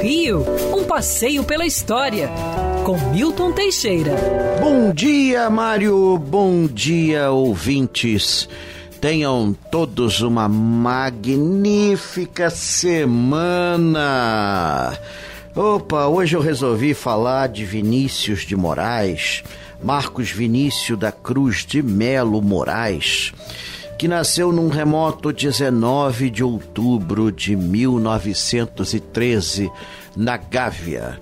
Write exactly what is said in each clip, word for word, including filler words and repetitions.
Rio, um passeio pela história, com Milton Teixeira. Bom dia, Mário. Bom dia, ouvintes. Tenham todos uma magnífica semana. Opa, hoje eu resolvi falar de Vinícius de Moraes, Marcos Vinícius da Cruz de Melo Moraes, que nasceu num remoto dezenove de outubro de mil novecentos e treze, na Gávea.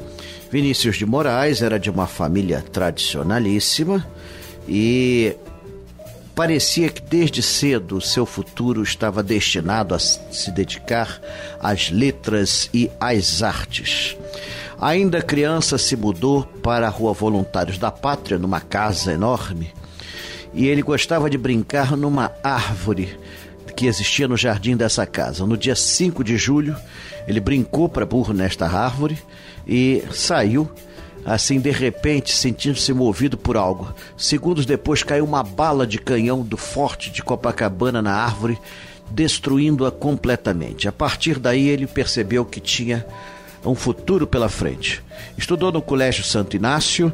Vinícius de Moraes era de uma família tradicionalíssima e parecia que desde cedo seu futuro estava destinado a se dedicar às letras e às artes. Ainda criança, se mudou para a Rua Voluntários da Pátria, numa casa enorme, e ele gostava de brincar numa árvore que existia no jardim dessa casa. No dia cinco de julho, ele brincou para burro nesta árvore e saiu, assim, de repente, sentindo-se movido por algo. Segundos depois, caiu uma bala de canhão do Forte de Copacabana na árvore, destruindo-a completamente. A partir daí, ele percebeu que tinha um futuro pela frente. Estudou no Colégio Santo Inácio,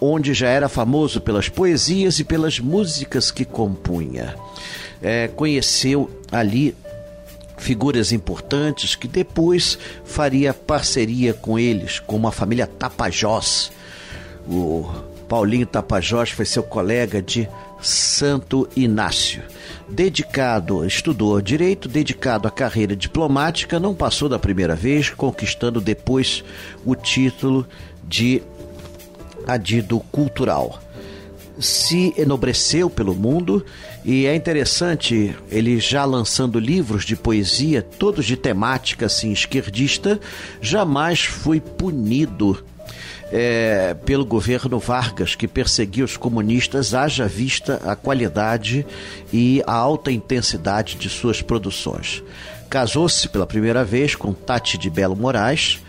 onde já era famoso pelas poesias e pelas músicas que compunha. É, conheceu ali figuras importantes que depois faria parceria com eles, como a família Tapajós. O Paulinho Tapajós foi seu colega de Santo Inácio. Dedicado, estudou direito, dedicado à carreira diplomática, não passou da primeira vez, conquistando depois o título de adido cultural. Se enobreceu pelo mundo e é interessante, ele já lançando livros de poesia, todos de temática assim, esquerdista, jamais foi punido é, pelo governo Vargas, que perseguia os comunistas, haja vista a qualidade e a alta intensidade de suas produções. Casou-se pela primeira vez com Tati de Belo Moraes.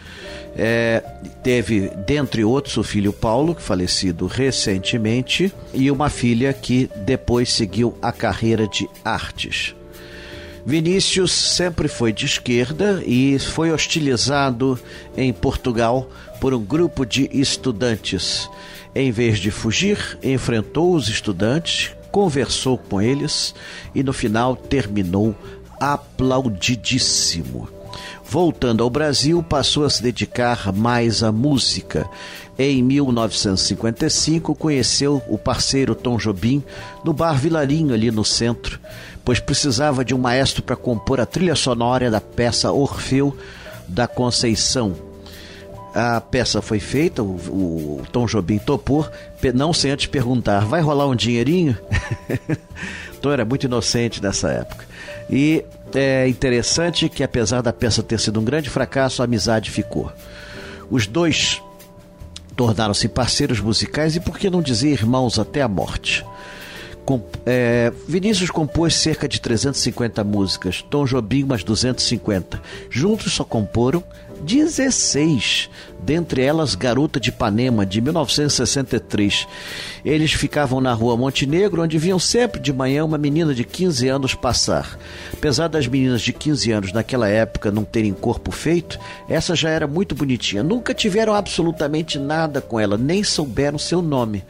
É, teve, dentre outros, o filho Paulo, falecido recentemente, e uma filha que depois seguiu a carreira de artes. Vinícius sempre foi de esquerda e foi hostilizado em Portugal por um grupo de estudantes. Em vez de fugir, enfrentou os estudantes, conversou com eles e no final terminou aplaudidíssimo. Voltando ao Brasil, passou a se dedicar mais à música. Em mil novecentos e cinquenta e cinco, conheceu o parceiro Tom Jobim no bar Vilarinho, ali no centro, pois precisava de um maestro para compor a trilha sonora da peça Orfeu da Conceição. A peça foi feita, o, o Tom Jobim topou, não sem antes perguntar: vai rolar um dinheirinho? Tom era muito inocente nessa época. E é interessante que, apesar da peça ter sido um grande fracasso, a amizade ficou. Os dois tornaram-se parceiros musicais e, por que não dizer, irmãos até a morte. Com, é, Vinícius compôs cerca de trezentas e cinquenta músicas, Tom Jobim umas duzentas e cinquenta. Juntos só comporam dezesseis, dentre elas Garota de Ipanema, de mil novecentos e sessenta e três. Eles ficavam na Rua Montenegro, onde viam sempre de manhã uma menina de quinze anos passar. Apesar das meninas de quinze anos naquela época não terem corpo feito, essa já era muito bonitinha. Nunca tiveram absolutamente nada com ela, nem souberam seu nome,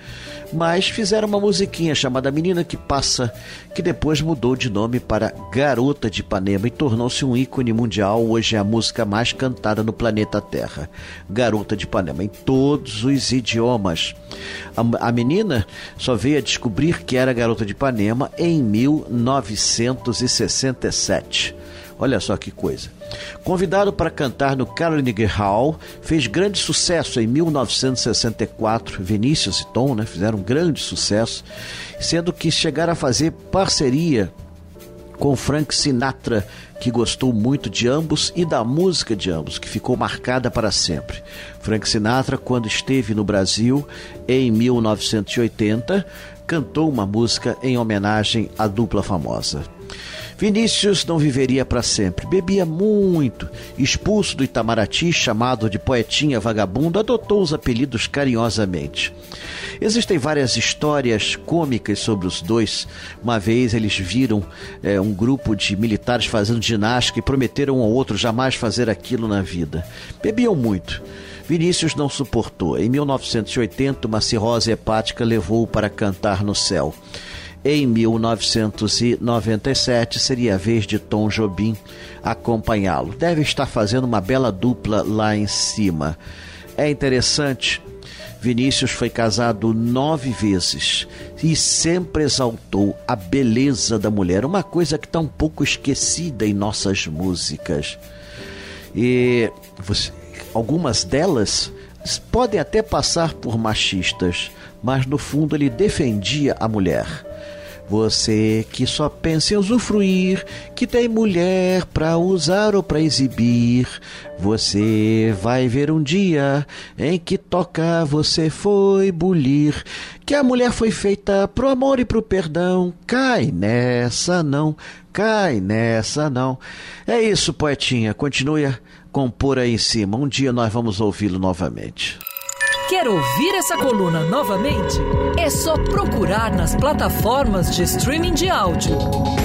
mas fizeram uma musiquinha chamada Menina que Passa, que depois mudou de nome para Garota de Ipanema e tornou-se um ícone mundial. Hoje é a música mais cantada no planeta Terra, Garota de Ipanema, em todos os idiomas. A, a menina só veio a descobrir que era Garota de Ipanema em mil novecentos e sessenta e sete. Olha só que coisa. Convidado para cantar no Caroline Hall, fez grande sucesso em mil novecentos e sessenta e quatro. Vinícius e Tom, né, fizeram um grande sucesso, sendo que chegaram a fazer parceria com Frank Sinatra, que gostou muito de ambos e da música de ambos, que ficou marcada para sempre. Frank Sinatra, quando esteve no Brasil em mil novecentos e oitenta, cantou uma música em homenagem à dupla famosa. Vinícius não viveria para sempre, bebia muito. Expulso do Itamaraty, chamado de poetinha vagabundo, adotou os apelidos carinhosamente. Existem várias histórias cômicas sobre os dois. Uma vez eles viram é, um grupo de militares fazendo ginástica e prometeram um ao outro jamais fazer aquilo na vida. Bebiam muito. Vinícius não suportou. Em mil novecentos e oitenta, uma cirrose hepática levou-o para cantar no céu. Em mil novecentos e noventa e sete, seria a vez de Tom Jobim acompanhá-lo. Deve estar fazendo uma bela dupla lá em cima. É interessante, Vinícius foi casado nove vezes e sempre exaltou a beleza da mulher, uma coisa que está um pouco esquecida em nossas músicas. E você, algumas delas podem até passar por machistas, mas no fundo ele defendia a mulher. Você que só pensa em usufruir, que tem mulher pra usar ou pra exibir, você vai ver um dia em que toca você foi bulir, que a mulher foi feita pro amor e pro perdão, cai nessa não, cai nessa não. É isso, poetinha, continue a compor aí em cima, um dia nós vamos ouvi-lo novamente. Quer ouvir essa coluna novamente? É só procurar nas plataformas de streaming de áudio.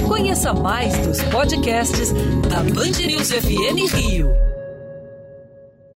Conheça mais dos podcasts da BandNews F M Rio.